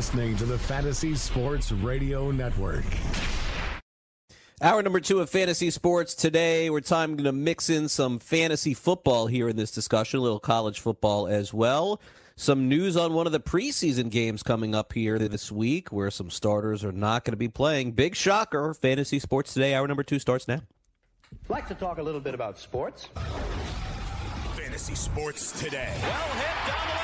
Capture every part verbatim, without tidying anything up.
Listening to the Fantasy Sports Radio Network. Hour number two of Fantasy Sports today. We're time going to mix in some fantasy football here in this discussion, a little college football as well. Some news on one of the preseason games coming up here this week where some starters are not going to be playing. Big shocker. Fantasy Sports today. Hour number two starts now. I'd like to talk a little bit about sports. Fantasy Sports today. Well hit down the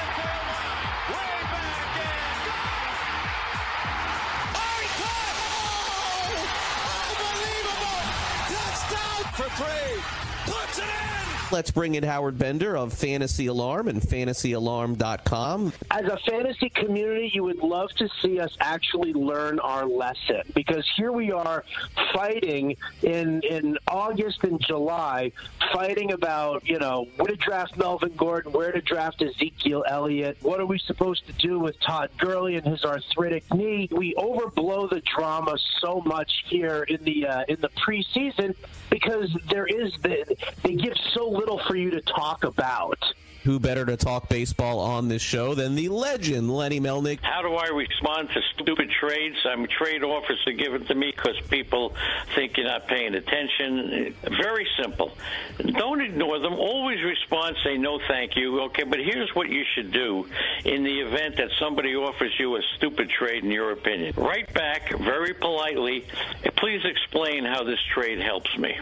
for three, puts it in! Let's bring in Howard Bender of Fantasy Alarm and Fantasy Alarm dot com. As a fantasy community, you would love to see us actually learn our lesson, because here we are fighting in in August and July, fighting about, you know, where to draft Melvin Gordon, where to draft Ezekiel Elliott, what are we supposed to do with Todd Gurley and his arthritic knee. We overblow the drama so much here in the uh, in the preseason, because there is the, they give so little for you to talk about. Who better to talk baseball on this show than the legend, Lenny Melnick? How do I respond to stupid trades? I'm trade offers are given to me because people think you're not paying attention. Very simple. Don't ignore them. Always respond, say no thank you. Okay, but here's what you should do in the event that somebody offers you a stupid trade in your opinion. Write back very politely, please explain how this trade helps me.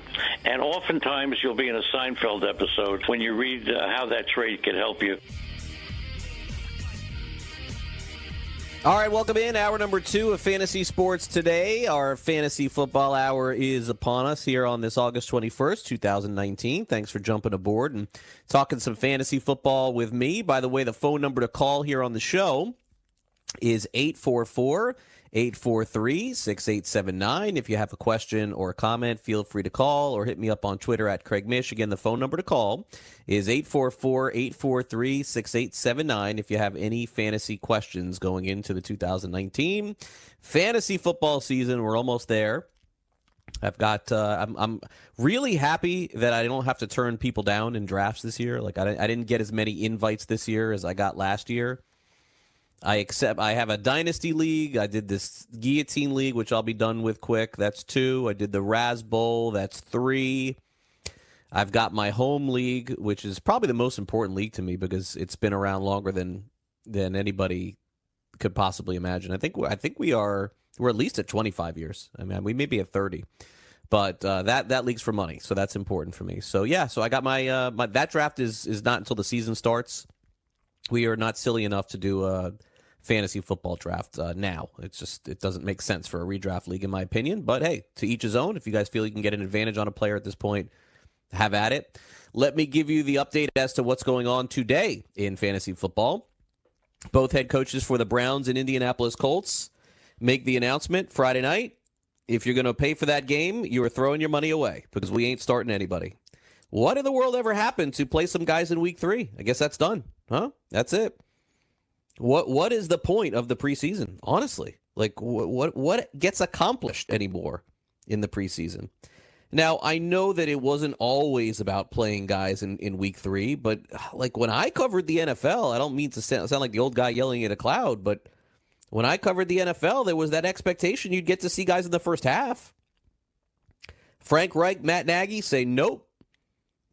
And oftentimes you'll be in a Seinfeld episode when you read uh, how that trade can help you. All right, welcome in. Hour number two of Fantasy Sports today. Our fantasy football hour is upon us here on this August twenty-first, twenty nineteen. Thanks for jumping aboard and talking some fantasy football with me. By the way, the phone number to call here on the show is eight four four, eight four three, six eight seven nine. If you have a question or a comment, feel free to call or hit me up on Twitter at Craig Mish. Again, the phone number to call is eight four four, eight four three, six eight seven nine if you have any fantasy questions going into the two thousand nineteen fantasy football season. We're almost there. I've got uh, I'm, I'm really happy that I don't have to turn people down in drafts this year. Like I, I didn't get as many invites this year as I got last year. I accept. I have a dynasty league. I did this guillotine league, which I'll be done with quick. That's two. I did the Raz Bowl. That's three. I've got my home league, which is probably the most important league to me because it's been around longer than than anybody could possibly imagine. I think I think we are we're at least at twenty-five years. I mean, we may be at thirty, but uh, that that league's for money, so that's important for me. So yeah, so I got my uh, my that draft is is not until the season starts. We are not silly enough to do a fantasy football draft uh, now. It's just, it doesn't make sense for a redraft league, in my opinion. But hey, to each his own. If you guys feel you can get an advantage on a player at this point, have at it. Let me give you the update as to what's going on today in fantasy football. Both head coaches for the Browns and Indianapolis Colts make the announcement Friday night. If you're going to pay for that game, you are throwing your money away because we ain't starting anybody. What in the world ever happened to play some guys in week three? I guess that's done. Huh? That's it. What What is the point of the preseason? Honestly, like wh- what what gets accomplished anymore in the preseason? Now, I know that it wasn't always about playing guys in, in week three, but like when I covered the N F L, I don't mean to sound, sound like the old guy yelling at a cloud, but when I covered the N F L, there was that expectation you'd get to see guys in the first half. Frank Reich, Matt Nagy say nope,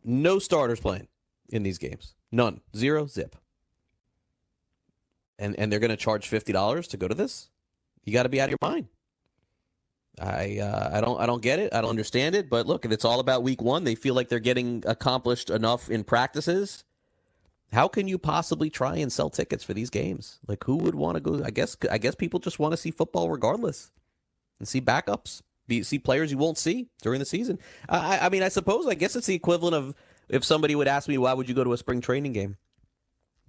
no starters playing in these games. None. Zero. Zip. And and they're going to charge fifty dollars to go to this? You got to be out of your mind. I uh, I don't I don't get it. I don't understand it. But look, if it's all about week one, they feel like they're getting accomplished enough in practices. How can you possibly try and sell tickets for these games? Like, who would want to go? I guess I guess people just want to see football regardless, and see backups, be, see players you won't see during the season. I, I mean, I suppose I guess it's the equivalent of if somebody would ask me, why would you go to a spring training game?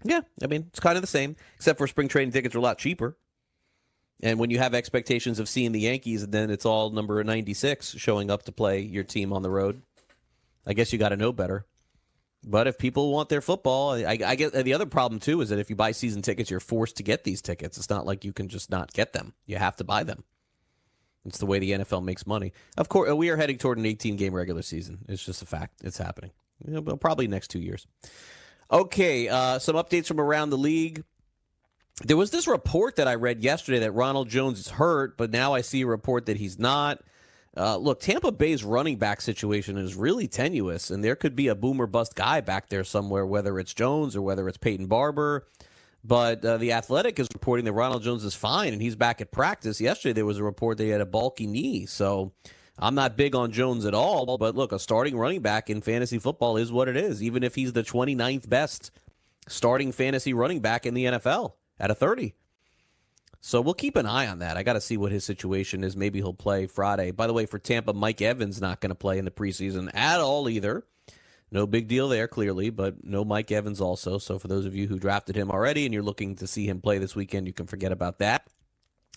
Yeah, I mean, it's kind of the same, except for spring training tickets are a lot cheaper. And when you have expectations of seeing the Yankees, and then it's all number ninety-six showing up to play your team on the road, I guess you got to know better. But if people want their football, I, I guess the other problem, too, is that if you buy season tickets, you're forced to get these tickets. It's not like you can just not get them. You have to buy them. It's the way the N F L makes money. Of course, we are heading toward an eighteen-game regular season. It's just a fact. It's happening. You know, probably next two years. Okay, uh, some updates from around the league. There was this report that I read yesterday that Ronald Jones is hurt, but now I see a report that he's not. Uh, look, Tampa Bay's running back situation is really tenuous, and there could be a boom or bust guy back there somewhere, whether it's Jones or whether it's Peyton Barber. But uh, The Athletic is reporting that Ronald Jones is fine, and he's back at practice. Yesterday there was a report that he had a bulky knee, so I'm not big on Jones at all. But look, a starting running back in fantasy football is what it is, even if he's the twenty-ninth best starting fantasy running back in the N F L. At a thirty. So we'll keep an eye on that. I got to see what his situation is. Maybe he'll play Friday. By the way, for Tampa, Mike Evans not going to play in the preseason at all either. No big deal there, clearly, but no Mike Evans also. So for those of you who drafted him already and you're looking to see him play this weekend, you can forget about that.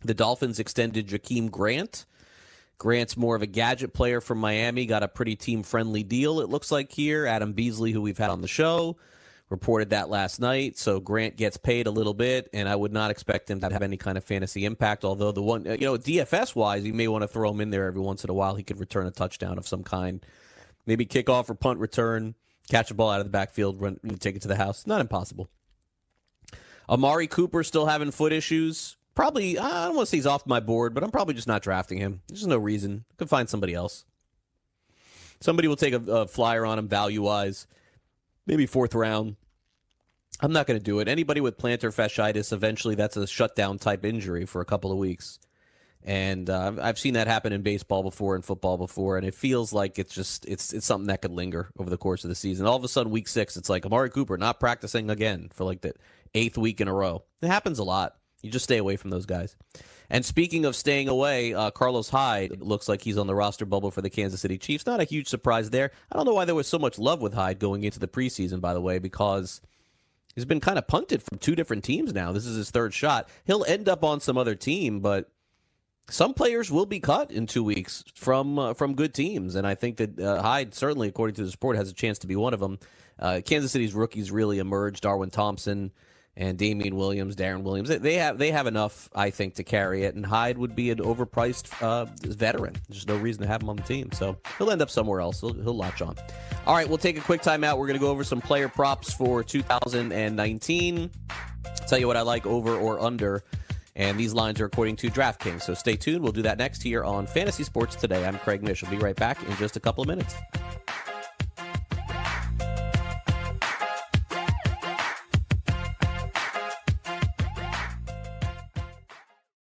The Dolphins extended Jakeem Grant. Grant's more of a gadget player from Miami. Got a pretty team-friendly deal, it looks like here. Adam Beasley, who we've had on the show, reported that last night, so Grant gets paid a little bit, and I would not expect him to have any kind of fantasy impact, although the one, you know, D F S-wise, you may want to throw him in there every once in a while. He could return a touchdown of some kind, maybe kickoff or punt return, catch a ball out of the backfield, run, take it to the house. Not impossible. Amari Cooper still having foot issues. Probably, I don't want to say he's off my board, but I'm probably just not drafting him. There's no reason. Could find somebody else. Somebody will take a, a flyer on him value-wise. Maybe fourth round. I'm not going to do it. Anybody with plantar fasciitis, eventually that's a shutdown-type injury for a couple of weeks. And uh, I've seen that happen in baseball before and football before, and it feels like it's just it's it's something that could linger over the course of the season. All of a sudden, week six, it's like Amari Cooper not practicing again for like the eighth week in a row. It happens a lot. You just stay away from those guys. And speaking of staying away, uh, Carlos Hyde looks like he's on the roster bubble for the Kansas City Chiefs. Not a huge surprise there. I don't know why there was so much love with Hyde going into the preseason, by the way, because he's been kind of punted from two different teams now. This is his third shot. He'll end up on some other team, but some players will be cut in two weeks from uh, from good teams. And I think that uh, Hyde, certainly, according to the report, has a chance to be one of them. Uh, Kansas City's rookies really emerged. Darwin Thompson and Damian Williams, Darren Williams, they have they have enough, I think, to carry it. And Hyde would be an overpriced uh, veteran. There's no reason to have him on the team. So he'll end up somewhere else. He'll, he'll latch on. All right, we'll take a quick time out. We're going to go over some player props for two thousand nineteen. I'll tell you what I like over or under. And these lines are according to DraftKings. So stay tuned. We'll do that next here on Fantasy Sports Today. I'm Craig Mish. We'll be right back in just a couple of minutes.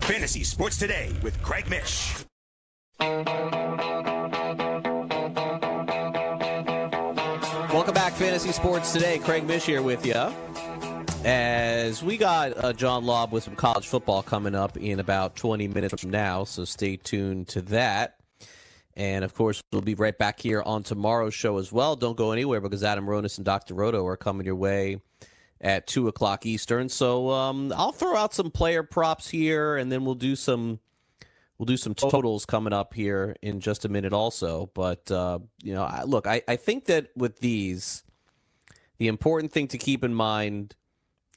Fantasy Sports Today with Craig Mish. Welcome back, Fantasy Sports Today. Craig Mish here with you. As we got uh, John Lobb with some college football coming up in about twenty minutes from now, so stay tuned to that. And, of course, we'll be right back here on tomorrow's show as well. Don't go anywhere because Adam Ronis and Doctor Roto are coming your way at two o'clock Eastern. So um, I'll throw out some player props here, and then we'll do some we'll do some totals coming up here in just a minute also. But, uh, you know, I, look, I, I think that with these, the important thing to keep in mind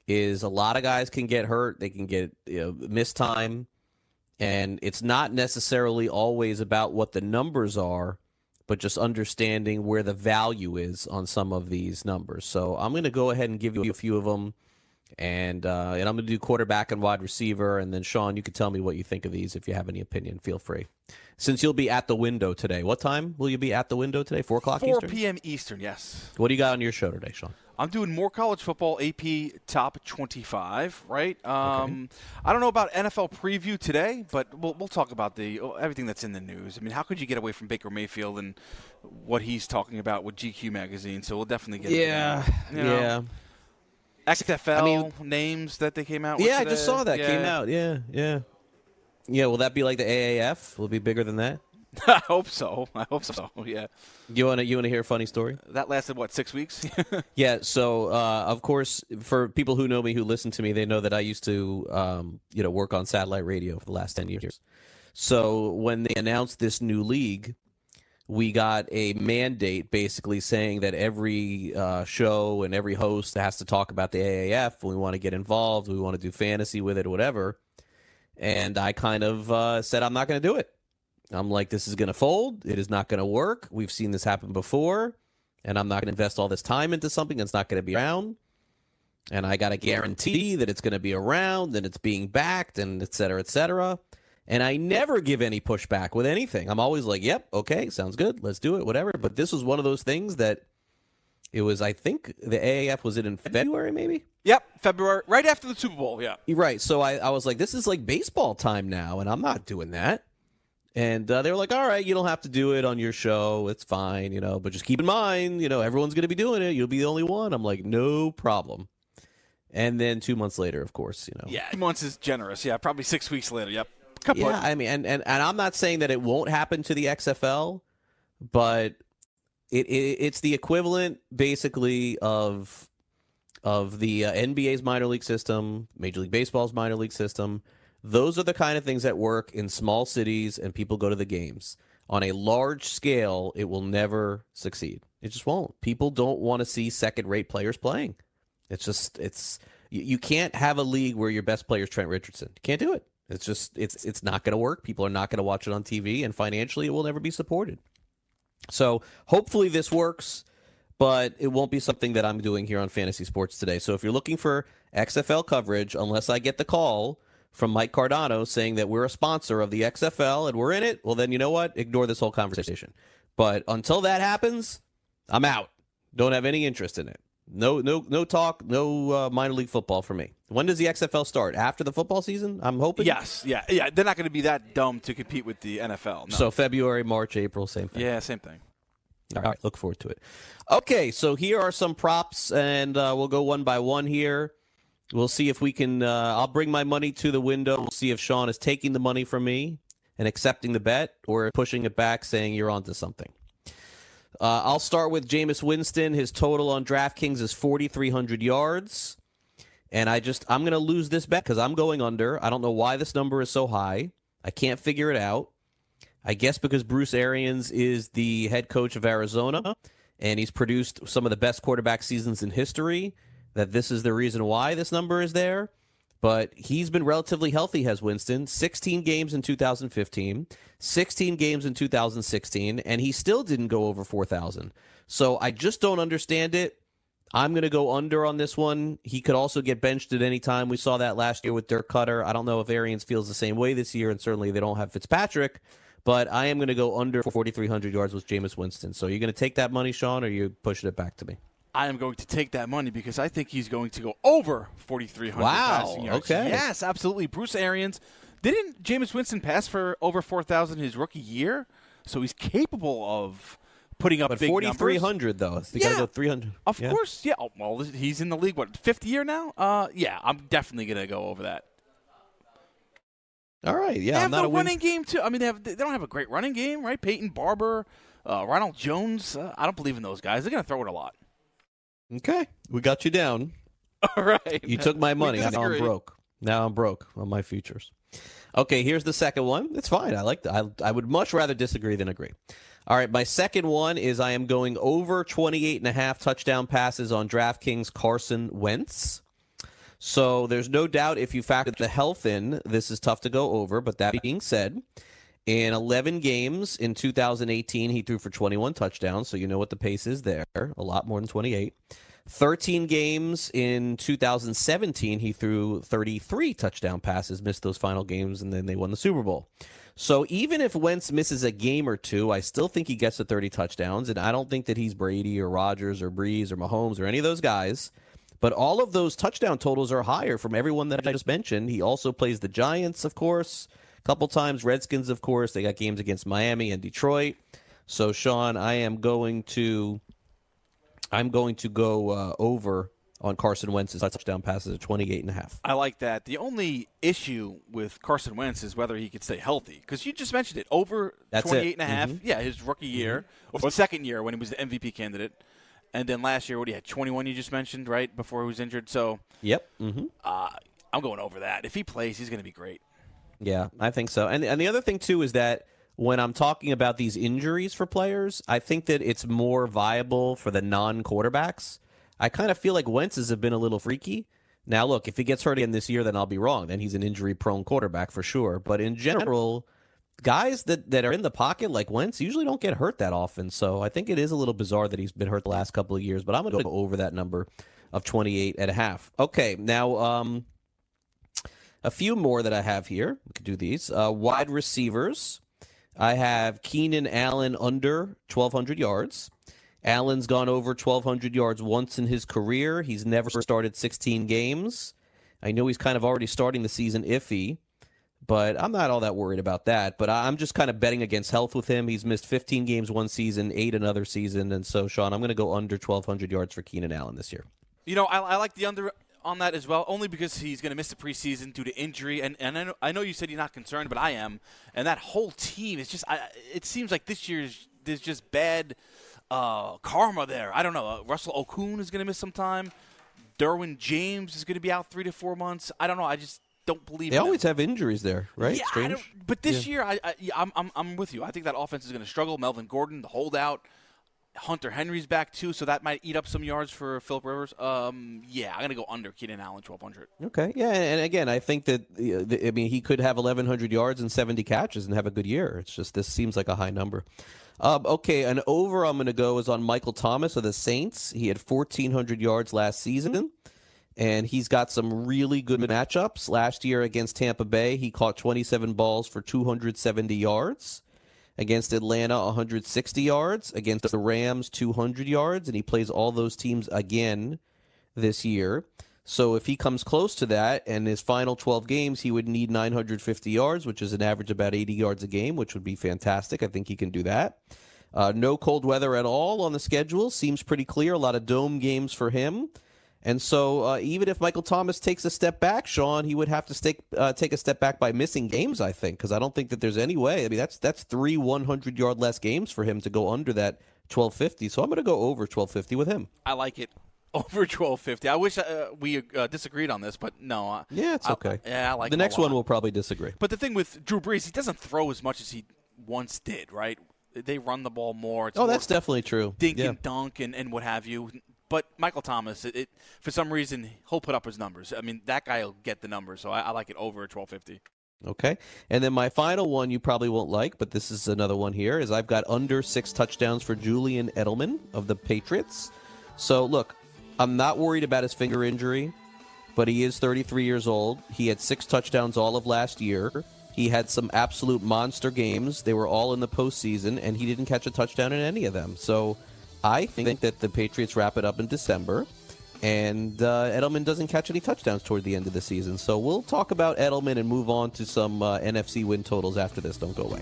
is a lot of guys can get hurt. They can get you know, missed time. And it's not necessarily always about what the numbers are, but just understanding where the value is on some of these numbers. So I'm going to go ahead and give you a few of them, and uh, and I'm going to do quarterback and wide receiver, and then, Sean, you can tell me what you think of these. If you have any opinion, feel free. Since you'll be at the window today, what time will you be at the window today? four o'clock Eastern? four p.m. Eastern, yes. What do you got on your show today, Sean? I'm doing more college football A P Top twenty-five, right? Um, okay. I don't know about N F L preview today, but we'll we'll talk about the everything that's in the news. I mean, how could you get away from Baker Mayfield and what he's talking about with G Q magazine? So we'll definitely get yeah, into that. You know, yeah. X F L I mean, names that they came out with. Yeah, today. I just saw that yeah. came out. Yeah, yeah, yeah. Will that be like the A A F? Will it be bigger than that? I hope so. I hope so. Yeah. You wanna you wanna hear a funny story? That lasted what six weeks? Yeah. So uh, of course, for people who know me, who listen to me, they know that I used to um, you know work on satellite radio for the last ten years. So when they announced this new league, we got a mandate basically saying that every uh, show and every host has to talk about the A A F. We want to get involved. We want to do fantasy with it, or whatever. And I kind of uh, said I'm not going to do it. I'm like, this is going to fold. It is not going to work. We've seen this happen before, and I'm not going to invest all this time into something that's not going to be around. And I got to guarantee that it's going to be around and it's being backed and et cetera, et cetera. And I never give any pushback with anything. I'm always like, yep, okay, sounds good. Let's do it, whatever. But this was one of those things that it was, I think, the A A F, was it in February maybe? Yep, February, right after the Super Bowl, yeah. Right, so I, I was like, this is like baseball time now, and I'm not doing that. And uh, they were like, all right, you don't have to do it on your show. It's fine, you know, but just keep in mind, you know, everyone's going to be doing it. You'll be the only one. I'm like, no problem. And then two months later, of course, you know. Yeah, two months is generous. Yeah, probably six weeks later. Yep. Come yeah, on. I mean, and, and, and I'm not saying that it won't happen to the X F L, but it, it it's the equivalent basically of of the uh, N B A's minor league system, Major League Baseball's minor league system. Those are the kind of things that work in small cities, and people go to the games. On a large scale, it will never succeed. It just won't. People don't want to see second-rate players playing. It's just, it's, you can't have a league where your best player is Trent Richardson. You can't do it. It's just, it's it's not going to work. People are not going to watch it on T V, and financially, it will never be supported. So hopefully this works, but it won't be something that I'm doing here on Fantasy Sports Today. So if you're looking for X F L coverage, unless I get the call from Mike Cardano saying that we're a sponsor of the X F L and we're in it, well, then you know what? Ignore this whole conversation. But until that happens, I'm out. Don't have any interest in it. No, no, no talk. No uh, minor league football for me. When does the X F L start? After the football season? I'm hoping. Yes, yeah, yeah. They're not going to be that dumb to compete with the N F L. No. So February, March, April, same thing. Yeah, same thing. All, All right. right, look forward to it. Okay, so here are some props, and uh, we'll go one by one here. We'll see if we can. Uh, I'll bring my money to the window. We'll see if Sean is taking the money from me and accepting the bet, or pushing it back, saying you're onto something. Uh, I'll start with Jameis Winston. His total on DraftKings is forty-three hundred yards. And I just, I'm going to lose this bet because I'm going under. I don't know why this number is so high. I can't figure it out. I guess because Bruce Arians is the head coach of Arizona, and he's produced some of the best quarterback seasons in history, that this is the reason why this number is there. But he's been relatively healthy, has Winston. sixteen games in two thousand fifteen, sixteen games in two thousand sixteen, and he still didn't go over four thousand. So I just don't understand it. I'm going to go under on this one. He could also get benched at any time. We saw that last year with Dirk Cutter. I don't know if Arians feels the same way this year, and certainly they don't have Fitzpatrick. But I am going to go under for forty-three hundred yards with Jameis Winston. So you're going to take that money, Sean, or you're pushing it back to me? I am going to take that money because I think he's going to go over forty-three hundred wow, passing yards. Okay. Yes, absolutely. Bruce Arians. Didn't Jameis Winston pass for over four thousand his rookie year? So he's capable of putting up but big numbers. forty-three hundred, though. You yeah. got to go three hundred. Of yeah. course, yeah. Oh, well, he's in the league, what, fifth year now? Uh, yeah, I'm definitely going to go over that. All right, yeah. They have I'm not the a running wins- game, too. I mean, they, have, they don't have a great running game, right? Peyton Barber, uh, Ronald Jones. Uh, I don't believe in those guys. They're going to throw it a lot. Okay, we got you down. All right. You took my money. Now I'm broke. Now I'm broke on my futures. Okay, here's the second one. It's fine. I like that. I, I would much rather disagree than agree. All right, my second one is I am going over twenty-eight and a half touchdown passes on DraftKings Carson Wentz. So there's no doubt if you factor the health in, this is tough to go over. But that being said, in eleven games in two thousand eighteen, he threw for twenty-one touchdowns. So you know what the pace is there. A lot more than twenty-eight. thirteen games in two thousand seventeen, he threw thirty-three touchdown passes, missed those final games, and then they won the Super Bowl. So even if Wentz misses a game or two, I still think he gets to thirty touchdowns, and I don't think that he's Brady or Rodgers or Brees or Mahomes or any of those guys. But all of those touchdown totals are higher from everyone that I just mentioned. He also plays the Giants, of course, a couple times. Redskins, of course. They got games against Miami and Detroit. So, Sean, I am going to... I'm going to go uh, over on Carson Wentz's touchdown passes at twenty-eight and a half. I like that. The only issue with Carson Wentz is whether he could stay healthy, because you just mentioned it, over That's twenty-eight it. and a half. Mm-hmm. Yeah, his rookie year, mm-hmm. or second year when he was the M V P candidate, and then last year what he had twenty-one. You just mentioned right before he was injured. So yep, mm-hmm. uh, I'm going over that. If he plays, he's going to be great. Yeah, I think so. And and the other thing too is that, when I'm talking about these injuries for players, I think that it's more viable for the non-quarterbacks. I kind of feel like Wentz's have been a little freaky. Now, look, if he gets hurt again this year, then I'll be wrong. Then he's an injury-prone quarterback for sure. But in general, guys that, that are in the pocket like Wentz usually don't get hurt that often. So I think it is a little bizarre that he's been hurt the last couple of years. But I'm going to go over that number of twenty-eight and a half. Okay, now... Um, a few more that I have here. We could do these. Uh, wide receivers... I have Keenan Allen under twelve hundred yards. Allen's gone over twelve hundred yards once in his career. He's never started sixteen games. I know he's kind of already starting the season iffy, but I'm not all that worried about that. But I'm just kind of betting against health with him. He's missed fifteen games one season, eight another season. And so, Sean, I'm going to go under twelve hundred yards for Keenan Allen this year. You know, I, I like the under on that as well, only because he's going to miss the preseason due to injury. And, and I, know, I know you said you're not concerned, but I am. And that whole team is just I, – it seems like this year's – there's just bad uh, karma there. I don't know. Uh, Russell Okun is going to miss some time. Derwin James is going to be out three to four months. I don't know. I just don't believe they in always them. have injuries there, right? Yeah, Strange. I don't, but this yeah. year, I, I, I'm I'm I'm with you. I think that offense is going to struggle. Melvin Gordon, the holdout. Hunter Henry's back, too, so that might eat up some yards for Phillip Rivers. Um, yeah, I'm going to go under Keenan Allen, twelve hundred. Okay, yeah, and again, I think that, I mean, he could have eleven hundred yards and seventy catches and have a good year. It's just this seems like a high number. Um, okay, an over I'm going to go is on Michael Thomas of the Saints. He had fourteen hundred yards last season, and he's got some really good matchups. Last year against Tampa Bay, he caught twenty-seven balls for two hundred seventy yards. Against Atlanta, one hundred sixty yards. Against the Rams, two hundred yards. And he plays all those teams again this year. So if he comes close to that, and his final twelve games, he would need nine hundred fifty yards, which is an average about eighty yards a game, which would be fantastic. I think he can do that. Uh, no cold weather at all on the schedule. Seems pretty clear. A lot of dome games for him. And so uh, even if Michael Thomas takes a step back, Sean, he would have to stake, uh, take a step back by missing games, I think, because I don't think that there's any way. I mean, that's that's three hundred-yard less games for him to go under that twelve fifty. So I'm going to go over twelve fifty with him. I like it. Over twelve fifty. I wish uh, we uh, disagreed on this, but no. Uh, yeah, it's okay. I, yeah, I like it. The next one will probably disagree. But the thing with Drew Brees, he doesn't throw as much as he once did, right? They run the ball more. It's oh, more that's definitely true. Dink yeah. and dunk and, and what have you. But Michael Thomas, it, it for some reason, he'll put up his numbers. I mean, that guy will get the numbers, so I, I like it over twelve fifty. Okay. And then my final one you probably won't like, but this is another one here, is I've got under six touchdowns for Julian Edelman of the Patriots. So, look, I'm not worried about his finger injury, but he is thirty-three years old. He had six touchdowns all of last year. He had some absolute monster games. They were all in the postseason, and he didn't catch a touchdown in any of them. So I think that the Patriots wrap it up in December, and uh, Edelman doesn't catch any touchdowns toward the end of the season. So we'll talk about Edelman and move on to some uh, N F C win totals after this. Don't go away.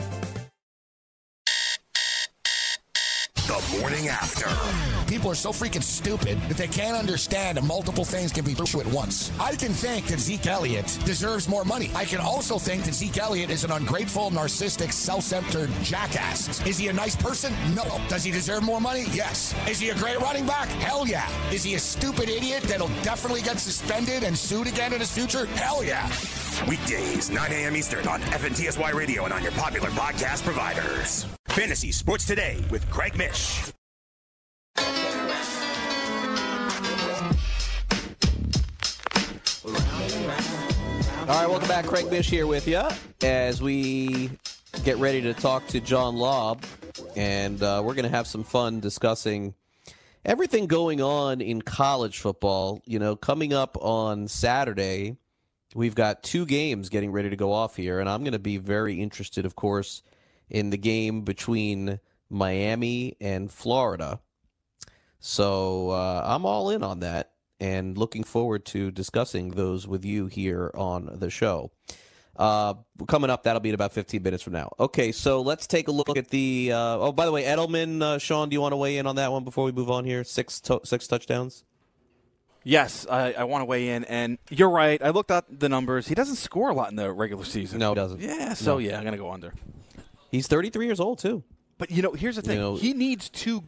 morning after. People are so freaking stupid that they can't understand that multiple things can be true at once. I can think that Zeke Elliott deserves more money. I can also think that Zeke Elliott is an ungrateful, narcissistic, self-centered jackass. Is he a nice person? No. Does he deserve more money? Yes. Is he a great running back? Hell yeah. Is he a stupid idiot that'll definitely get suspended and sued again in his future? Hell yeah. Weekdays, nine a.m. Eastern on F N T S Y Radio and on your popular podcast providers. Fantasy Sports Today with Craig Mish. All right, welcome back. Craig Mish here with you as we get ready to talk to John Lobb. And uh, we're going to have some fun discussing everything going on in college football. You know, coming up on Saturday, we've got two games getting ready to go off here. And I'm going to be very interested, of course, in the game between Miami and Florida. So uh, I'm all in on that and looking forward to discussing those with you here on the show. Uh, coming up, that'll be in about fifteen minutes from now. Okay, so let's take a look at the uh, – oh, by the way, Edelman, uh, Sean, do you want to weigh in on that one before we move on here? Six to- six touchdowns? Yes, I, I want to weigh in, and you're right. I looked at the numbers. He doesn't score a lot in the regular season. No, he doesn't. Yeah, so, no. yeah, I'm going to go under. He's thirty-three years old, too. But, you know, here's the thing. You know, he needs two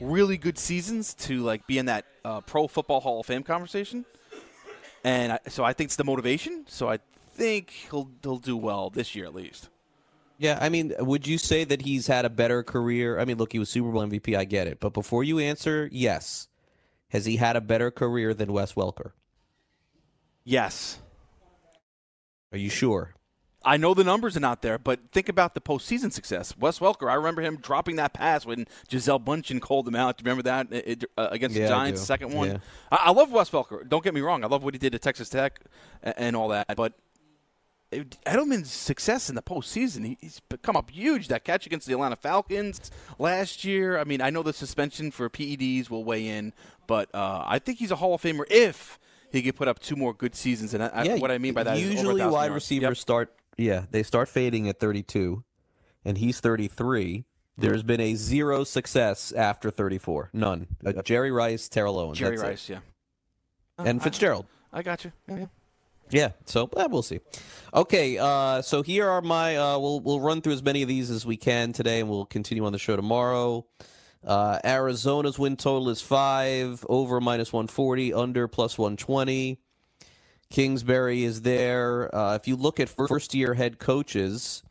really good seasons to, like, be in that uh, Pro Football Hall of Fame conversation. And I, so I think it's the motivation. So I think he'll, he'll do well this year at least. Yeah, I mean, would you say that he's had a better career? I mean, look, he was Super Bowl M V P. I get it. But before you answer, yes. Has he had a better career than Wes Welker? Yes. Are you sure? I know the numbers are not there, but think about the postseason success. Wes Welker, I remember him dropping that pass when Gisele Bundchen called him out. Do you remember that it, uh, against yeah, the Giants, second one? Yeah. I, I love Wes Welker. Don't get me wrong. I love what he did at Texas Tech and, and all that. But it, Edelman's success in the postseason, he, he's come up huge. That catch against the Atlanta Falcons last year. I mean, I know the suspension for P E Ds will weigh in, but uh, I think he's a Hall of Famer if he could put up two more good seasons. And I, yeah, I, what I mean by that usually is usually wide receivers yep. start – Yeah, they start fading at thirty-two, and he's thirty-three. There's been a zero success after thirty-four. None. Uh, Jerry Rice, Terrell Owens. Jerry Rice, it. yeah. Uh, and Fitzgerald. I, I got you. Yeah, yeah. yeah so uh, we'll see. Okay, uh, so here are my uh, – we'll we'll run through as many of these as we can today, and we'll continue on the show tomorrow. Uh, Arizona's win total is five, over minus one forty, under plus one twenty. Kingsbury is there. Uh, if you look at first-year head coaches,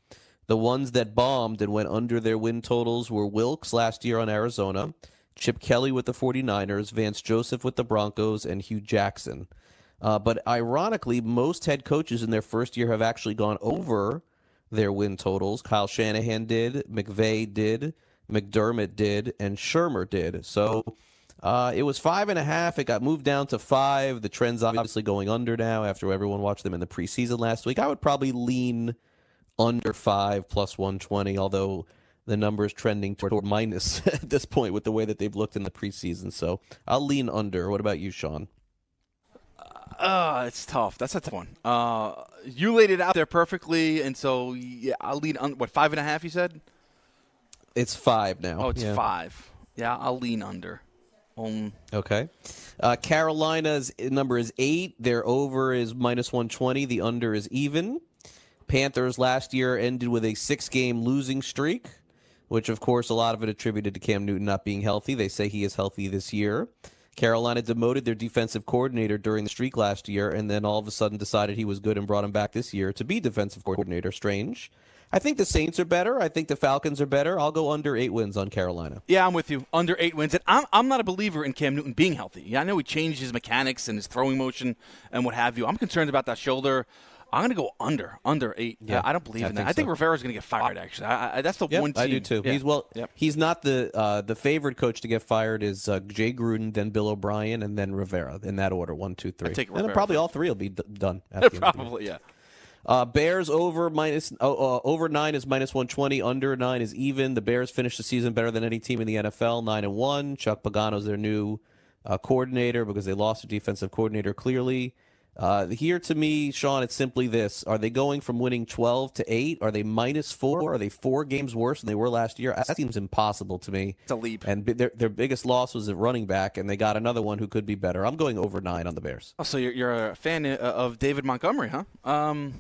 the ones that bombed and went under their win totals were Wilkes last year on Arizona, Chip Kelly with the 49ers, Vance Joseph with the Broncos, and Hugh Jackson. Uh, but ironically, most head coaches in their first year have actually gone over their win totals. Kyle Shanahan did, McVay did, McDermott did, and Shermer did. So... Uh, it was five and a half. It got moved down to five. The trend's obviously going under now after everyone watched them in the preseason last week. I would probably lean under five plus one twenty, although the number is trending toward minus at this point with the way that they've looked in the preseason. So I'll lean under. What about you, Sean? Uh, it's tough. That's a tough one. Uh, you laid it out there perfectly, and so yeah, I'll lean under. What, five and a half you said? It's five now. Oh, it's yeah. five. Yeah, I'll lean under. Um, okay. Uh, Carolina's number is eight. Their over is minus one twenty. The under is even. Panthers last year ended with a six-game losing streak, which, of course, a lot of it attributed to Cam Newton not being healthy. They say he is healthy this year. Carolina demoted their defensive coordinator during the streak last year and then all of a sudden decided he was good and brought him back this year to be defensive coordinator. Strange. I think the Saints are better. I think the Falcons are better. I'll go under eight wins on Carolina. Yeah, I'm with you. Under eight wins. And I'm I'm not a believer in Cam Newton being healthy. Yeah, I know he changed his mechanics and his throwing motion and what have you. I'm concerned about that shoulder. I'm going to go under. Under eight. Yeah, I don't believe I in that. So. I think Rivera's going to get fired, actually. I, I, that's the yep, one team. I do, too. Yeah. He's well. Yep. He's not the uh, the favorite coach to get fired is uh, Jay Gruden, then Bill O'Brien, and then Rivera in that order, one, two, three. I take Rivera. And probably all three will be d- done. At the probably, end. yeah. Uh, Bears over minus uh, uh, over nine is minus one twenty. Under nine is even. The Bears finished the season better than any team in the N F L, nine and one. Chuck Pagano's their new uh, coordinator because they lost their defensive coordinator clearly. Uh, here to me, Sean, it's simply this. Are they going from winning twelve to eight? Are they minus four? Are they four games worse than they were last year? That seems impossible to me. It's a leap. And their their biggest loss was at running back, and they got another one who could be better. I'm going over nine on the Bears. Oh, so you're, you're a fan of David Montgomery, huh? Um,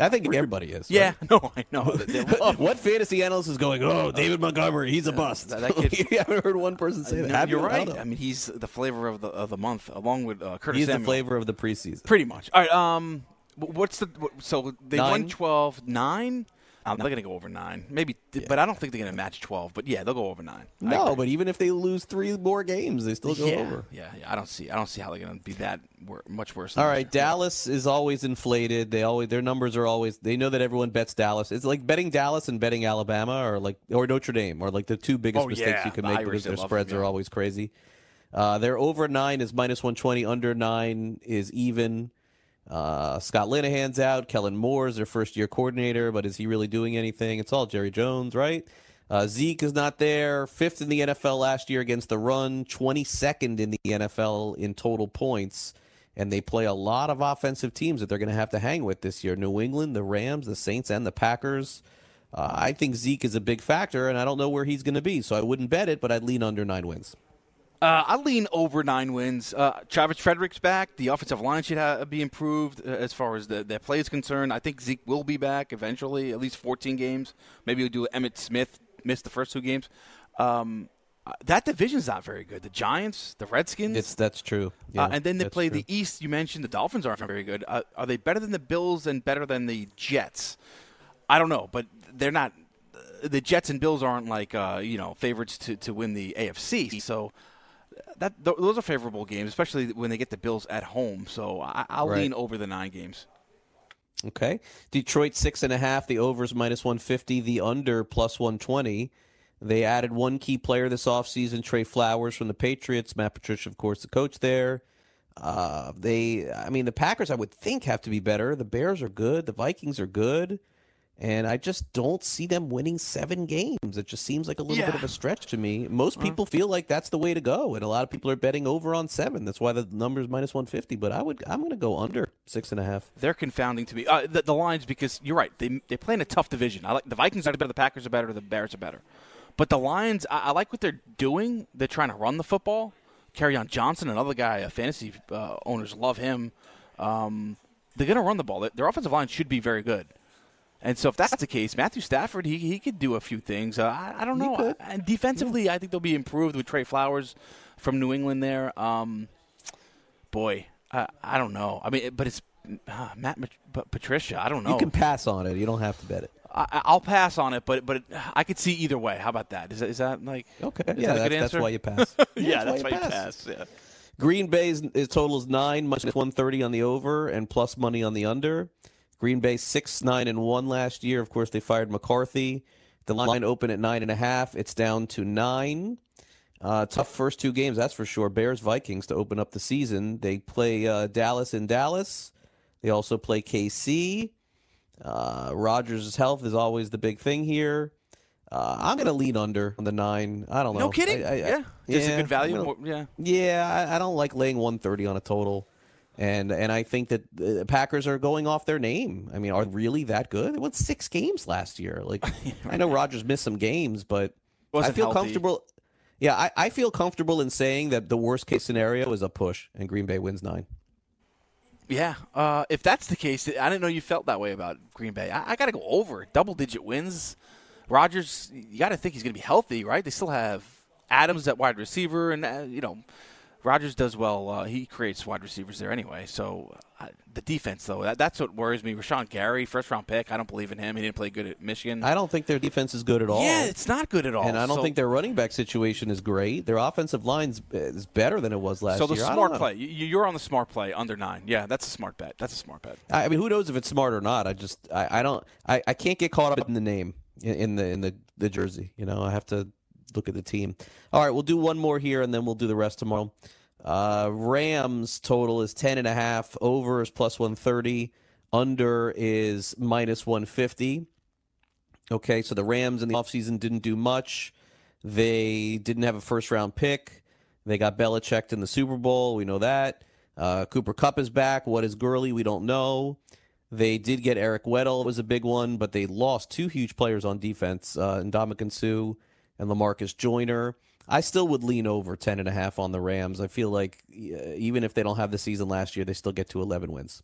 I think everybody is. Yeah, right? no, I know. What fantasy analyst is going, oh, David Montgomery, he's a bust? That, that kid, I haven't heard one person say I, that. You're right. I mean, he's the flavor of the of the month, along with uh, Curtis He's Samuel. The flavor of the preseason. Pretty much. All right. Um, what's the what, – so they nine? won twelve nine? Um, they're going to go over nine, maybe, yeah. But I don't think they're going to match twelve. But yeah, they'll go over nine. No, but even if they lose three more games, they still go yeah, over. Yeah, yeah, I don't see, I don't see how they're going to be that wor- much worse. All right, Dallas is always inflated. They always their numbers are always. They know that everyone bets Dallas. It's like betting Dallas and betting Alabama or like or Notre Dame are like the two biggest oh, mistakes yeah, you can make Irish because their spreads them, yeah. are always crazy. Uh, their over nine is minus one twenty. Under nine is even. Uh, Scott Linehan's out. Kellen Moore is their first-year coordinator, but is he really doing anything? It's all Jerry Jones, right? Uh, Zeke is not there. Fifth in the N F L last year against the run. twenty-second in the N F L in total points. And they play a lot of offensive teams that they're going to have to hang with this year. New England, the Rams, the Saints, and the Packers. Uh, I think Zeke is a big factor, and I don't know where he's going to be. So I wouldn't bet it, but I'd lean under nine wins. Uh, I lean over nine wins. Uh, Travis Frederick's back. The offensive line should ha- be improved uh, as far as the, their play is concerned. I think Zeke will be back eventually, at least fourteen games. Maybe he'll do Emmitt Smith, miss the first two games. Um, that division's not very good. The Giants, the Redskins. It's, that's true. Yeah, uh, and then they play true. the East. You mentioned the Dolphins aren't very good. Uh, are they better than the Bills and better than the Jets? I don't know, but they're not. The Jets and Bills aren't like uh, you know favorites to, to win the A F C, so – That th- Those are favorable games, especially when they get the Bills at home. So I- I'll right. lean over the nine games. Okay. Detroit, six and a half. The over's minus one fifty. The under, plus one twenty. They added one key player this offseason, Trey Flowers from the Patriots. Matt Patricia, of course, the coach there. Uh, they, I mean, the Packers, I would think, have to be better. The Bears are good. The Vikings are good. And I just don't see them winning seven games. It just seems like a little yeah. bit of a stretch to me. Most uh-huh. people feel like that's the way to go, and a lot of people are betting over on seven. That's why the number's minus one fifty. But I would, I'm going to go under six and a half. They're confounding to me. Uh, the, the lines, because you're right. They they play in a tough division. I like the Vikings are better, the Packers are better, the Bears are better. But the Lions, I, I like what they're doing. They're trying to run the football. Kerryon Johnson, another guy, uh, fantasy uh, owners love him. Um, they're going to run the ball. Their offensive line should be very good. And so if that's the case, Matthew Stafford, he he could do a few things. Uh, I, I don't know. I, and defensively, I think they'll be improved with Trey Flowers from New England there. Um, boy, I, I don't know. I mean, but it's uh, Matt Mat- Patricia. I don't know. You can pass on it. You don't have to bet it. I, I'll pass on it, but but it, I could see either way. How about that? Is that, is that like okay? Is yeah, that a good that's, answer? That's why you pass. yeah, yeah, that's why you, why you pass. pass. Yeah. Green Bay's total is nine, minus one thirty on the over, and plus money on the under. Green Bay six nine and one last year. Of course, they fired McCarthy. The line opened at nine and a half. It's down to nine. Uh, tough first two games, that's for sure. Bears, Vikings to open up the season. They play uh, Dallas in Dallas. They also play K C. Uh, Rodgers' health is always the big thing here. Uh, I'm going to lean under on the nine. I don't know. No kidding? I, I, yeah. It's yeah, a good value. Gonna, yeah, yeah I, I don't like laying one thirty on a total. And and I think that the Packers are going off their name. I mean, are really that good? They won six games last year. Like, right. I know Rodgers missed some games, but Wasn't I feel healthy. comfortable. Yeah, I, I feel comfortable in saying that the worst case scenario is a push, and Green Bay wins nine. Yeah, uh, if that's the case, I didn't know you felt that way about Green Bay. I, I got to go over double digit wins. Rodgers, you got to think he's going to be healthy, right? They still have Adams at wide receiver, and uh, you know. Rodgers does well. Uh, he creates wide receivers there anyway. So uh, the defense, though, that, that's what worries me. Rashawn Gary, first-round pick. I don't believe in him. He didn't play good at Michigan. I don't think their defense is good at all. Yeah, it's not good at all. And I don't so, think their running back situation is great. Their offensive line is better than it was last year. So the year. smart play. You're on the smart play, under nine. Yeah, that's a smart bet. That's a smart bet. I mean, who knows if it's smart or not? I just I, I don't I, I can't get caught up in the name, in the in the, the jersey. You know, I have to – look at the team. All right, we'll do one more here, and then we'll do the rest tomorrow. Uh, Rams total is ten and a half. Over is plus one thirty. Under is minus one fifty. Okay, so the Rams in the offseason didn't do much. They didn't have a first-round pick. They got Belichick in the Super Bowl. We know that. Uh, Cooper Kupp is back. What is Gurley? We don't know. They did get Eric Weddle. It was a big one, but they lost two huge players on defense, uh, Ndamukong Suh and LaMarcus Joyner. I still would lean over ten and a half on the Rams. I feel like uh, even if they don't have the season last year, they still get to eleven wins.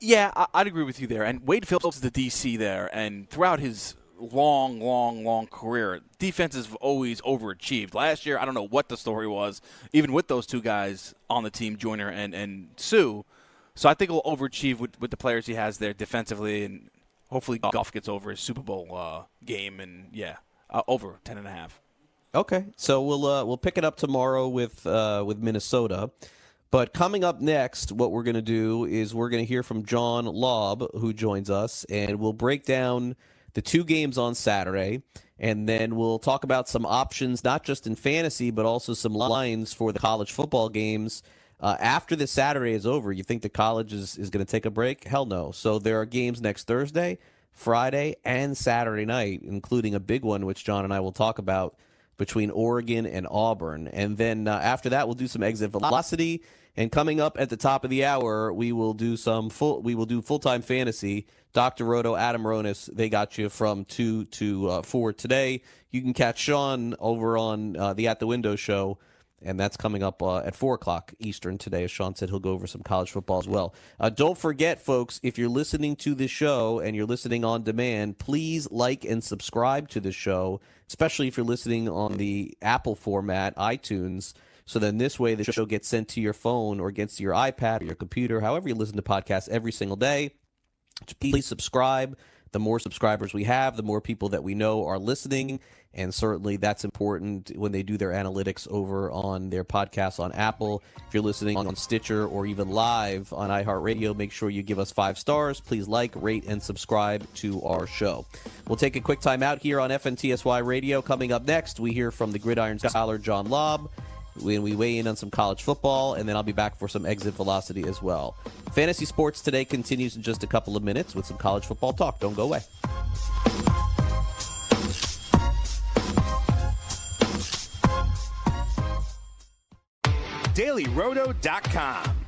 Yeah, I- I'd agree with you there. And Wade Phillips is the D C there, and throughout his long, long, long career, defenses have always overachieved. Last year, I don't know what the story was, even with those two guys on the team, Joyner and, and Sue. So I think he'll overachieve with, with the players he has there defensively, and hopefully Goff gets over his Super Bowl uh, game. And, yeah, uh, over ten and a half. Okay, so we'll uh, we'll pick it up tomorrow with uh, with Minnesota. But coming up next, what we're going to do is we're going to hear from John Lobb, who joins us, and we'll break down the two games on Saturday, and then we'll talk about some options, not just in fantasy, but also some lines for the college football games. Uh, after this Saturday is over, you think the college is, is going to take a break? Hell no. So there are games next Thursday, Friday, and Saturday night, including a big one, which John and I will talk about, between Oregon and Auburn. And then uh, after that, we'll do some exit velocity. And coming up at the top of the hour, we will do some full. We will do full-time fantasy. Doctor Roto, Adam Ronis, they got you from two to uh, four today. You can catch Sean over on uh, the At the Window show, and that's coming up uh, at four o'clock Eastern today. As Sean said, he'll go over some college football as well. Uh, don't forget, folks, if you're listening to this show and you're listening on demand, please like and subscribe to the show, especially if you're listening on the Apple format, iTunes. So then this way the show gets sent to your phone or gets to your iPad or your computer, however you listen to podcasts every single day. Please subscribe. The more subscribers we have, the more people that we know are listening. And certainly that's important when they do their analytics over on their podcasts on Apple. If you're listening on Stitcher or even live on iHeartRadio, make sure you give us five stars. Please like, rate, and subscribe to our show. We'll take a quick time out here on F N T S Y Radio. Coming up next, we hear from the Gridiron Scholar, John Lobb. When we weigh in on some college football, and then I'll be back for some exit velocity as well. Fantasy Sports Today continues in just a couple of minutes with some college football talk. Don't go away. Daily Roto dot com.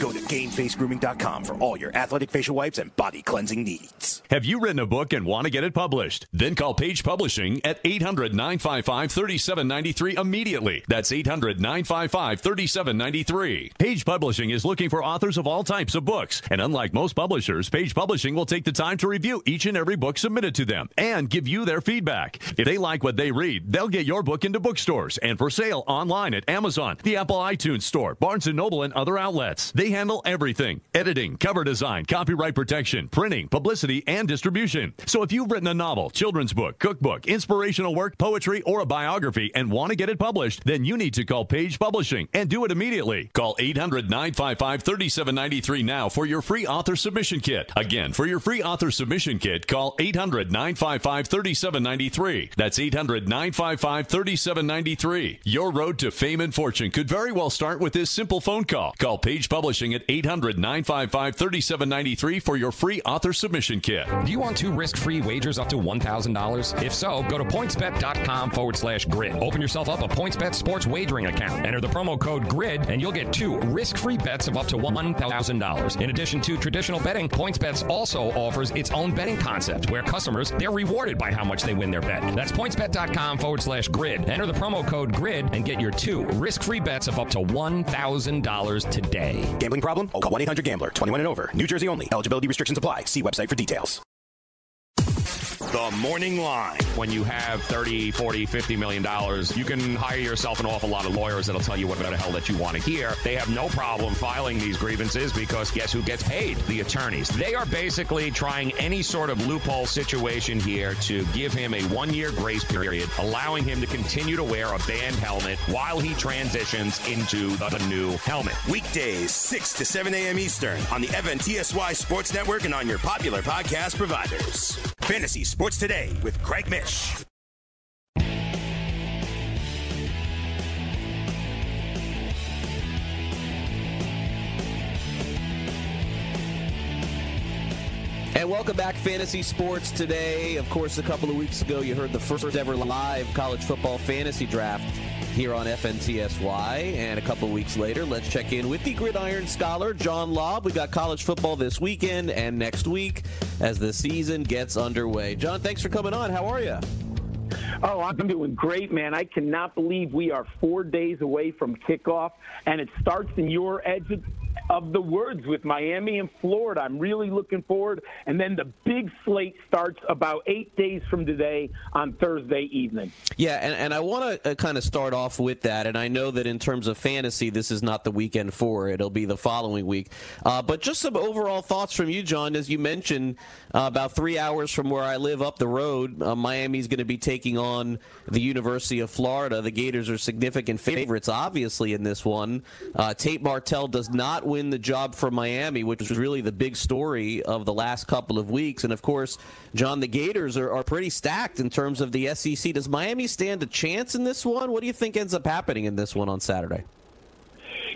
Go to game face grooming dot com for all your athletic facial wipes and body cleansing needs. Have you written a book and want to get it published? Then call Page Publishing at eight hundred nine five five three seven nine three immediately. That's eight hundred nine five five three seven nine three. Page Publishing is looking for authors of all types of books. And unlike most publishers, Page Publishing will take the time to review each and every book submitted to them and give you their feedback. If they like what they read, they'll get your book into bookstores and for sale online at Amazon, the Apple iTunes Store, Barnes and Noble, and other outlets. They handle everything: editing, cover design, copyright protection, printing, publicity, and distribution. So if you've written a novel, children's book, cookbook, inspirational work, poetry, or a biography and want to get it published, then you need to call Page Publishing and do it immediately. Call eight hundred nine five five three seven nine three now for your free author submission kit. Again, for your free author submission kit, call eight hundred nine five five three seven nine three. That's eight hundred nine five five three seven nine three. Your road to fame and fortune could very well start with this simple phone call. Call Page Publishing at eight hundred nine five five three seven nine three for your free author submission kit. Do you want two risk-free wagers up to one thousand dollars? If so, go to points bet dot com forward slash grid. Open yourself up a PointsBet sports wagering account. Enter the promo code GRID, and you'll get two risk-free bets of up to one thousand dollars. In addition to traditional betting, PointsBet also offers its own betting concept where customers, they're rewarded by how much they win their bet. That's points bet dot com forward slash grid. Enter the promo code GRID and get your two risk-free bets of up to one thousand dollars today. Gambling problem? Call one eight hundred gambler. twenty-one and over. New Jersey only. Eligibility restrictions apply. See website for details. The Morning Line. When you have thirty, forty, fifty million dollars, you can hire yourself an awful lot of lawyers that'll tell you what the hell that you want to hear. They have no problem filing these grievances because guess who gets paid? The attorneys. They are basically trying any sort of loophole situation here to give him a one-year grace period, allowing him to continue to wear a banned helmet while he transitions into the new helmet. Weekdays, six to seven a.m. Eastern on the F N T S Y Sports Network and on your popular podcast providers. Fantasy Sports Today with Craig Mish. And welcome back, Fantasy Sports Today. Of course, a couple of weeks ago, you heard the first ever live college football fantasy draft here on F N T S Y. And a couple of weeks later, let's check in with the Gridiron Scholar, John Lobb. We got college football this weekend and next week as the season gets underway. John, thanks for coming on. How are you? Oh, I'm doing great, man. I cannot believe we are four days away from kickoff, and it starts in your edge of the woods with Miami and Florida. I'm really looking forward. And then the big slate starts about eight days from today on Thursday evening. Yeah, and, and I want to kind of start off with that. And I know that in terms of fantasy, this is not the weekend for. It'll be the following week. Uh, but just some overall thoughts from you, John. As you mentioned, uh, about three hours from where I live up the road, uh, Miami's going to be taking on the University of Florida. The Gators are significant favorites, obviously, in this one. Uh, Tate Martell does not win win the job for Miami, which was really the big story of the last couple of weeks. And, of course, John, the Gators are, are pretty stacked in terms of the S E C. Does Miami stand a chance in this one? What do you think ends up happening in this one on Saturday?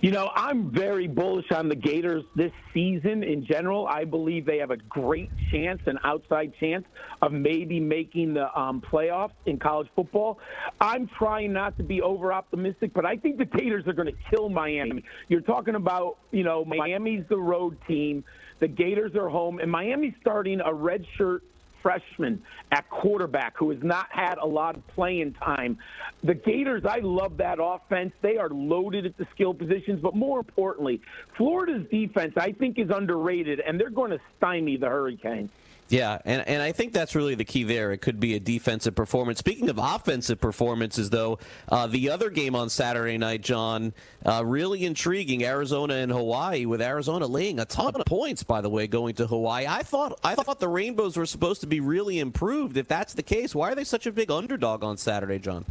You know, I'm very bullish on the Gators this season in general. I believe they have a great chance, an outside chance, of maybe making the um, playoffs in college football. I'm trying not to be over-optimistic, but I think the Gators are going to kill Miami. You're talking about, you know, Miami's the road team. The Gators are home, and Miami's starting a redshirt freshman at quarterback who has not had a lot of playing time. The Gators, I love that offense. They are loaded at the skill positions, but more importantly, Florida's defense, I think, is underrated, and they're going to stymie the Hurricanes. Yeah, and, and I think that's really the key there. It could be a defensive performance. Speaking of offensive performances, though, uh, the other game on Saturday night, John, uh, really intriguing, Arizona and Hawaii, with Arizona laying a ton of points, by the way, going to Hawaii. I thought I thought the Rainbows were supposed to be really improved. If that's the case, why are they such a big underdog on Saturday, John?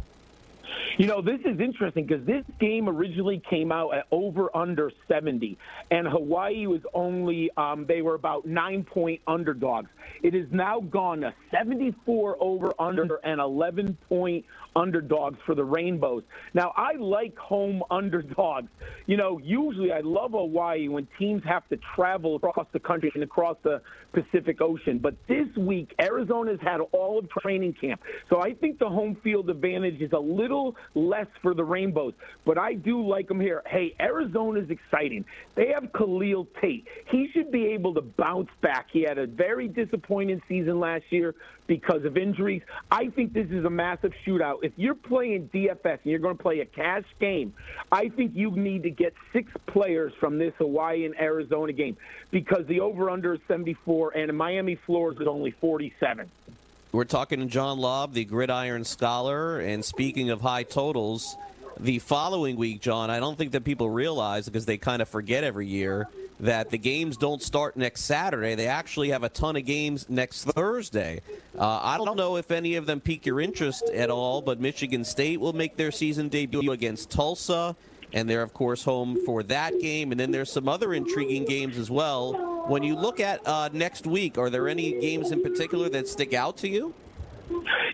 You know, this is interesting because this game originally came out at over under seventy, and Hawaii was only, um, they were about nine-point underdogs. It has now gone to seventy-four over under and eleven-point underdogs for the Rainbows. Now, I like home underdogs. You know, usually I love Hawaii when teams have to travel across the country and across the Pacific Ocean. But this week, Arizona's had all of training camp. So I think the home field advantage is a little less for the Rainbows. But I do like them here. Hey, Arizona's exciting. They have Khalil Tate. He should be able to bounce back. He had a very disappointing season last year because of injuries. I think this is a massive shootout. If you're playing D F S and you're going to play a cash game, I think you need to get six players from this Hawaii and Arizona game because the over-under is seventy-four and Miami floors is only forty-seven. We're talking to John Lobb, the Gridiron Scholar, and speaking of high totals, the following week, John, I don't think that people realize because they kind of forget every year that the games don't start next Saturday. They actually have a ton of games next Thursday. Uh, I don't know if any of them pique your interest at all, but Michigan State will make their season debut against Tulsa, and they're, of course, home for that game. And then there's some other intriguing games as well. When you look at uh, next week, are there any games in particular that stick out to you?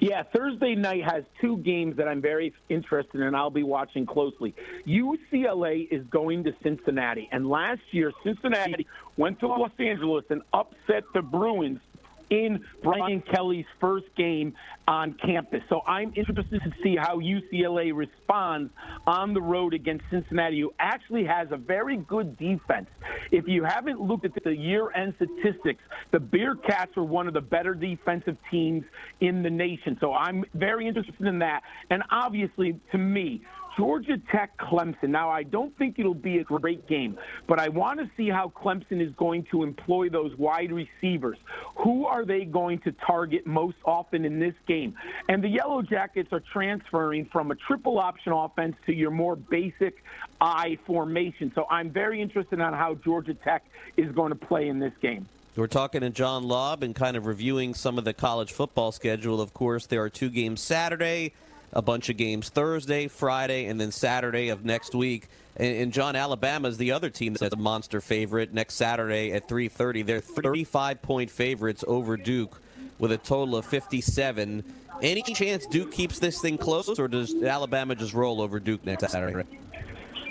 Yeah, Thursday night has two games that I'm very interested in, and I'll be watching closely. U C L A is going to Cincinnati, and last year Cincinnati went to Los Angeles and upset the Bruins in Brian Kelly's first game on campus. So I'm interested to see how U C L A responds on the road against Cincinnati, who actually has a very good defense. If you haven't looked at the year-end statistics, the Bearcats were one of the better defensive teams in the nation. So I'm very interested in that. And obviously, to me, Georgia Tech, Clemson. Now, I don't think it'll be a great game, but I want to see how Clemson is going to employ those wide receivers. Who are they going to target most often in this game? And the Yellow Jackets are transferring from a triple option offense to your more basic I formation. So I'm very interested on how Georgia Tech is going to play in this game. We're talking to John Lobb and kind of reviewing some of the college football schedule. Of course, there are two games Saturday, a bunch of games Thursday, Friday, and then Saturday of next week. And, and John, Alabama is the other team that's a monster favorite next Saturday at three thirty. They're thirty-five point favorites over Duke with a total of fifty-seven. Any chance Duke keeps this thing close, or does Alabama just roll over Duke next Saturday?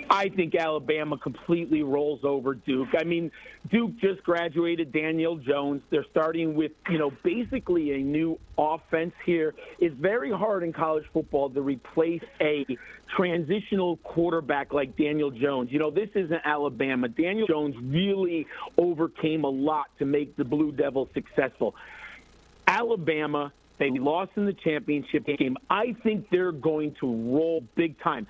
I think Alabama completely rolls over Duke. I mean, Duke just graduated Daniel Jones. They're starting with, you know, basically a new offense here. It's very hard in college football to replace a transitional quarterback like Daniel Jones. You know, this isn't Alabama. Daniel Jones really overcame a lot to make the Blue Devils successful. Alabama, they lost in the championship game. I think they're going to roll big time.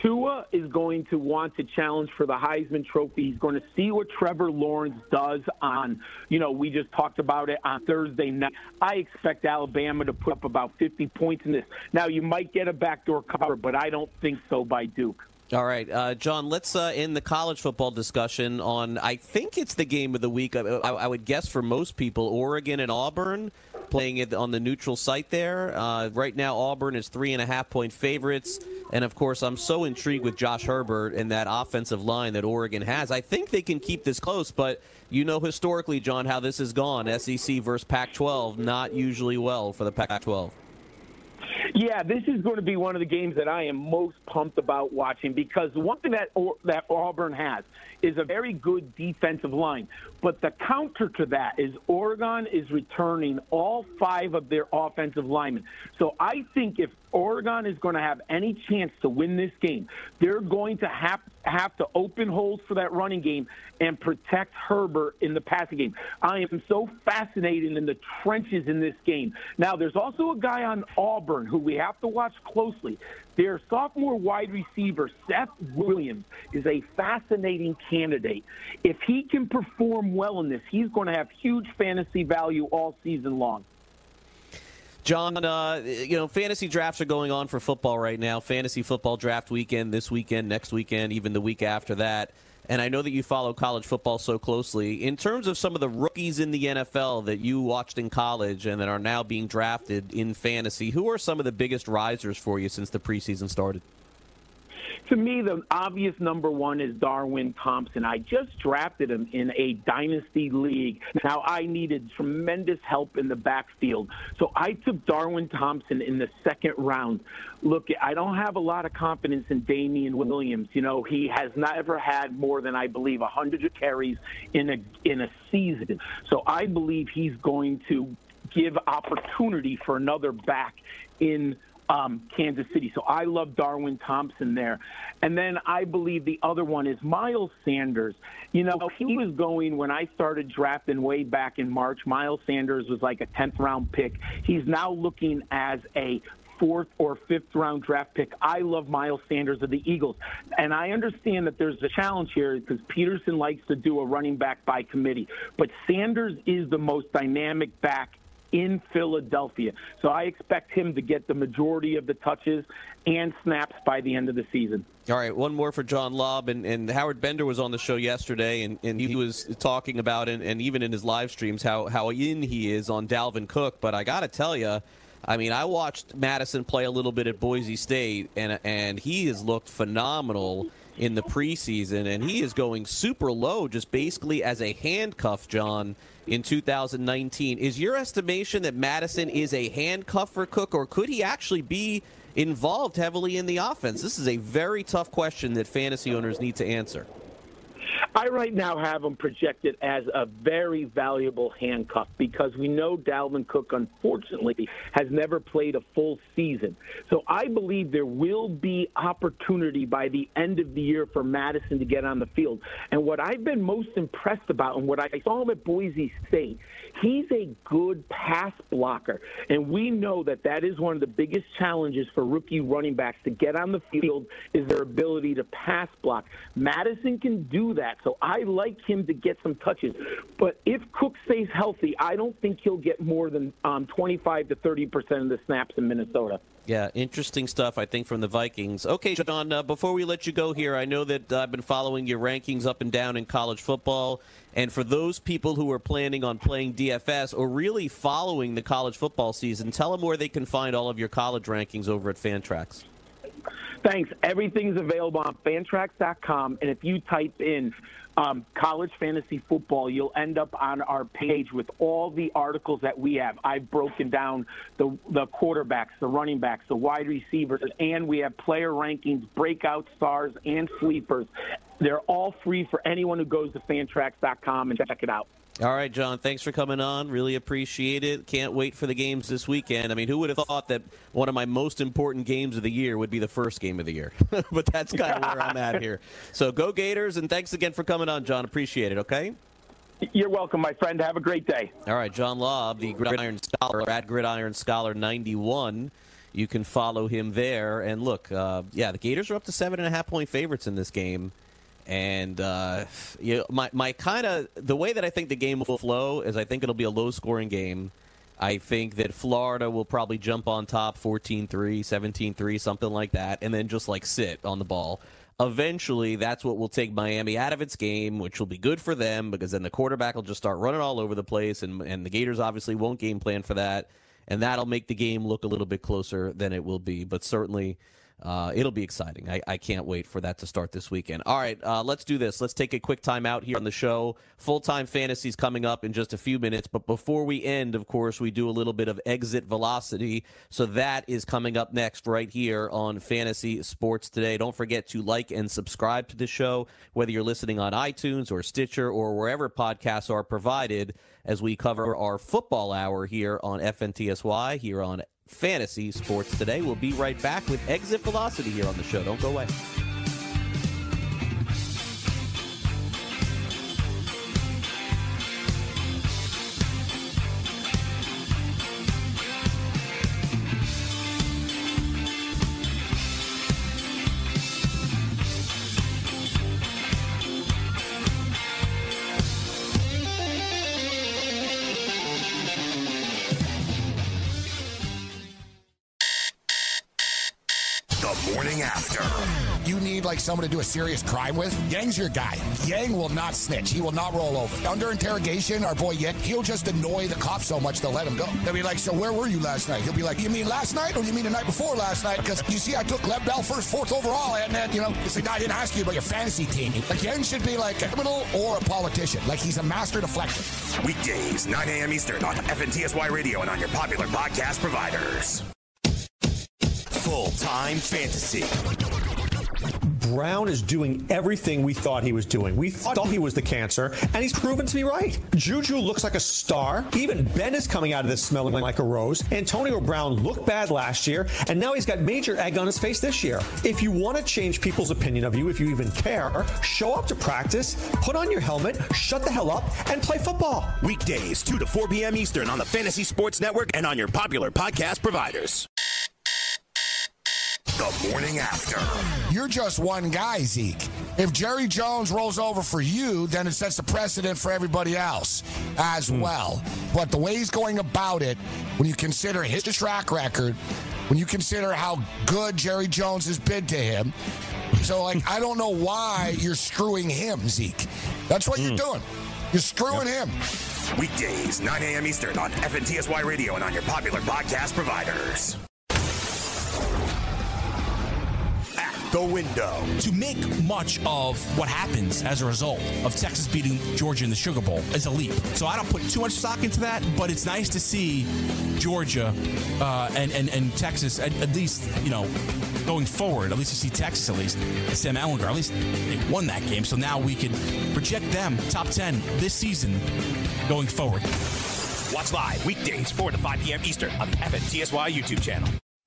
Tua is going to want to challenge for the Heisman Trophy. He's going to see what Trevor Lawrence does on, you know, we just talked about it on Thursday night. I expect Alabama to put up about fifty points in this. Now, you might get a backdoor cover, but I don't think so by Duke. All right, uh, John, let's uh, end the college football discussion on, I think it's the game of the week, I, I, I would guess for most people, Oregon and Auburn playing it on the neutral site there. Uh, right now, Auburn is three and a half point favorites. And, of course, I'm so intrigued with Josh Herbert and that offensive line that Oregon has. I think they can keep this close, but you know historically, John, how this has gone. S E C versus Pac twelve, not usually well for the Pac twelve. Yeah, this is going to be one of the games that I am most pumped about watching, because one thing that that Auburn has is a very good defensive line. But the counter to that is Oregon is returning all five of their offensive linemen. So I think if Oregon is going to have any chance to win this game, they're going to have, have to open holes for that running game and protect Herbert in the passing game. I am so fascinated in the trenches in this game. Now, there's also a guy on Auburn who we have to watch closely. Their sophomore wide receiver, Seth Williams, is a fascinating candidate. If he can perform well in this, he's going to have huge fantasy value all season long. John, uh, you know, fantasy drafts are going on for football right now. Fantasy football draft weekend, this weekend, next weekend, even the week after that. And I know that you follow college football so closely. In terms of some of the rookies in the N F L that you watched in college and that are now being drafted in fantasy, who are some of the biggest risers for you since the preseason started? To me, the obvious number one is Darwin Thompson. I just drafted him in a dynasty league. Now, I needed tremendous help in the backfield, so I took Darwin Thompson in the second round. Look, I don't have a lot of confidence in Damian Williams. You know, he has never had more than, I believe, one hundred carries in a in a season. So I believe he's going to give opportunity for another back in Um, Kansas City. So I love Darwin Thompson there. And then I believe the other one is Miles Sanders. You know, he was going, when I started drafting way back in March, Miles Sanders was like a tenth round pick. He's now looking as a fourth or fifth round draft pick. I love Miles Sanders of the Eagles. And I understand that there's a challenge here because Peterson likes to do a running back by committee. But Sanders is the most dynamic back in Philadelphia. So I expect him to get the majority of the touches and snaps by the end of the season. All right, one more for John Lobb. And, and Howard Bender was on the show yesterday, and, and he was talking about, and, and even in his live streams, how, how in he is on Dalvin Cook. But I got to tell you, I mean, I watched Madison play a little bit at Boise State, and and he has looked phenomenal in the preseason, and he is going super low, just basically as a handcuff, John, in two thousand nineteen. Is your estimation that Madison is a handcuff for Cook, or could he actually be involved heavily in the offense? This is a very tough question that fantasy owners need to answer. I right now have him projected as a very valuable handcuff because we know Dalvin Cook, unfortunately, has never played a full season. So I believe there will be opportunity by the end of the year for Madison to get on the field. And what I've been most impressed about and what I saw him at Boise State, he's a good pass blocker. And we know that that is one of the biggest challenges for rookie running backs to get on the field is their ability to pass block. Madison can do that, so I like him to get some touches. But if Cook stays healthy, I don't think he'll get more than um, twenty-five to thirty percent of the snaps in Minnesota. Yeah, interesting stuff, I think, from the Vikings. Okay, John, uh, before we let you go here, I know that uh, I've been following your rankings up and down in college football. And for those people who are planning on playing D F S or really following the college football season, tell them where they can find all of your college rankings over at Fantrax. Thanks. Everything's available on Fantrax dot com, and if you type in um, college fantasy football, you'll end up on our page with all the articles that we have. I've broken down the, the quarterbacks, the running backs, the wide receivers, and we have player rankings, breakout stars, and sleepers. They're all free for anyone who goes to Fantrax dot com and check it out. All right, John, thanks for coming on. Really appreciate it. Can't wait for the games this weekend. I mean, who would have thought that one of my most important games of the year would be the first game of the year? But that's kind of where I'm at here. So go Gators, and thanks again for coming on, John. Appreciate it, okay? You're welcome, my friend. Have a great day. All right, John Lobb, the Gridiron Scholar, at Gridiron Scholar ninety-one. You can follow him there. And, look, uh, yeah, the Gators are up to seven and a half point favorites in this game. And uh, you know, my, my kind of the way that I think the game will flow is I think it'll be a low-scoring game. I think that Florida will probably jump on top fourteen three, seventeen three, something like that, and then just, like, sit on the ball. Eventually, that's what will take Miami out of its game, which will be good for them because then the quarterback will just start running all over the place, and, and the Gators obviously won't game plan for that, and that'll make the game look a little bit closer than it will be, but certainly – Uh, it'll be exciting. I, I can't wait for that to start this weekend. All right, uh, let's do this. Let's take a quick time out here on the show. Full-time fantasy's coming up in just a few minutes. But before we end, of course, we do a little bit of exit velocity. So that is coming up next right here on Fantasy Sports Today. Don't forget to like and subscribe to the show, whether you're listening on iTunes or Stitcher or wherever podcasts are provided, as we cover our football hour here on F N T S Y, here on Fantasy Sports Today. We'll be right back with Exit Velocity here on the show. Don't go away. Someone to do a serious crime with? Yang's your guy. Yang will not snitch. He will not roll over. Under interrogation, our boy Yang, he'll just annoy the cops so much they'll let him go. They'll be like, so where were you last night? He'll be like, you mean last night or you mean the night before last night? Because you see, I took Le'Bell first, fourth overall, and then, you know, it's like, I didn't ask you about your fantasy team. Like, Yang should be like a criminal or a politician. Like, he's a master deflector. Weekdays, nine a.m. Eastern on F N T S Y Radio and on your popular podcast providers. Full-time fantasy. Brown is doing everything we thought he was doing. We thought he was the cancer, and he's proven to be right. Juju looks like a star. Even Ben is coming out of this smelling like a rose. Antonio Brown looked bad last year, and now he's got major egg on his face this year. If you want to change people's opinion of you, if you even care, show up to practice, put on your helmet, shut the hell up, and play football. Weekdays, two to four p.m. Eastern on the Fantasy Sports Network and on your popular podcast providers. The morning after. You're just one guy, Zeke. If Jerry Jones rolls over for you, then it sets the precedent for everybody else as mm. well. But the way he's going about it, when you consider his track record, when you consider how good Jerry Jones has been to him, so, like, I don't know why you're screwing him, Zeke. That's what mm. you're doing. You're screwing yep. him. Weekdays, nine a.m. Eastern on F N T S Y Radio and on your popular podcast providers. the window. To make much of what happens as a result of Texas beating Georgia in the Sugar Bowl is a leap. So I don't put too much stock into that, but it's nice to see Georgia uh, and, and, and Texas, at, at least, you know, going forward, at least you see Texas, at least, Sam Ellinger, at least they won that game. So now we can project them top ten this season going forward. Watch live weekdays four to five p.m. Eastern on the F N T S Y YouTube channel.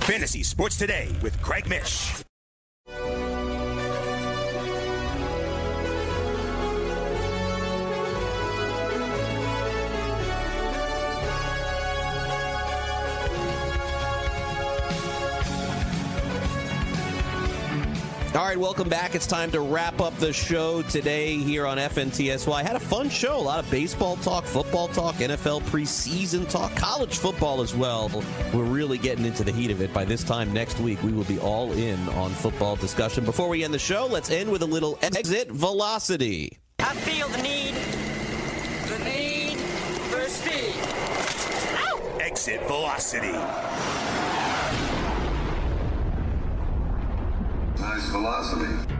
Fantasy Sports Today with Craig Mish. All right, welcome back. It's time to wrap up the show today here on F N T S Y. Well, I had a fun show. A lot of baseball talk, football talk, N F L preseason talk, college football as well. We're really getting into the heat of it. By this time next week, we will be all in on football discussion. Before we end the show, let's end with a little exit velocity. I feel the need, the need for speed. Ow! Exit velocity. Nice velocity.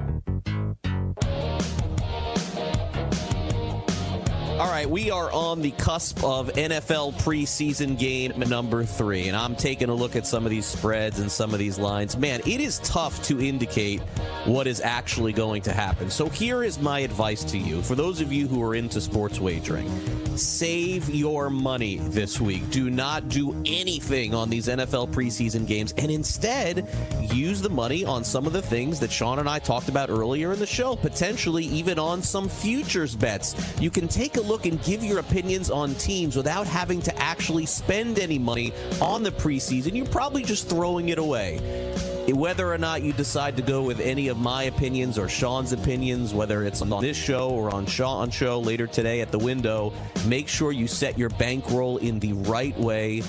All right, we are on the cusp of N F L preseason game number three, and I'm taking a look at some of these spreads and some of these lines. Man, it is tough to indicate what is actually going to happen. So here is my advice to you. For those of you who are into sports wagering, save your money this week. Do not do anything on these N F L preseason games, and instead use the money on some of the things that Sean and I talked about earlier in the show, potentially even on some futures bets. You can take a look and give your opinions on teams without having to actually spend any money on the preseason. You're probably just throwing it away. whether or not you decide to go with any of my opinions or Sean's opinions, whether it's on this show or on Sean's show later today at The Window, make sure you set your bankroll in the right way.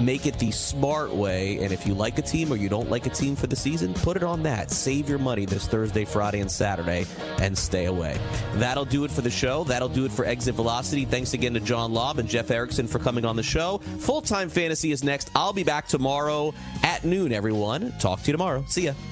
Make it the smart way, and if you like a team or you don't like a team for the season, put it on that. Save your money this Thursday, Friday, and Saturday, and stay away. That'll do it for the show. That'll do it for Exit Velocity. Thanks again to John Lobb and Jeff Erickson for coming on the show. Full-time Fantasy is next. I'll be back tomorrow at noon, everyone. Talk to you tomorrow. See ya.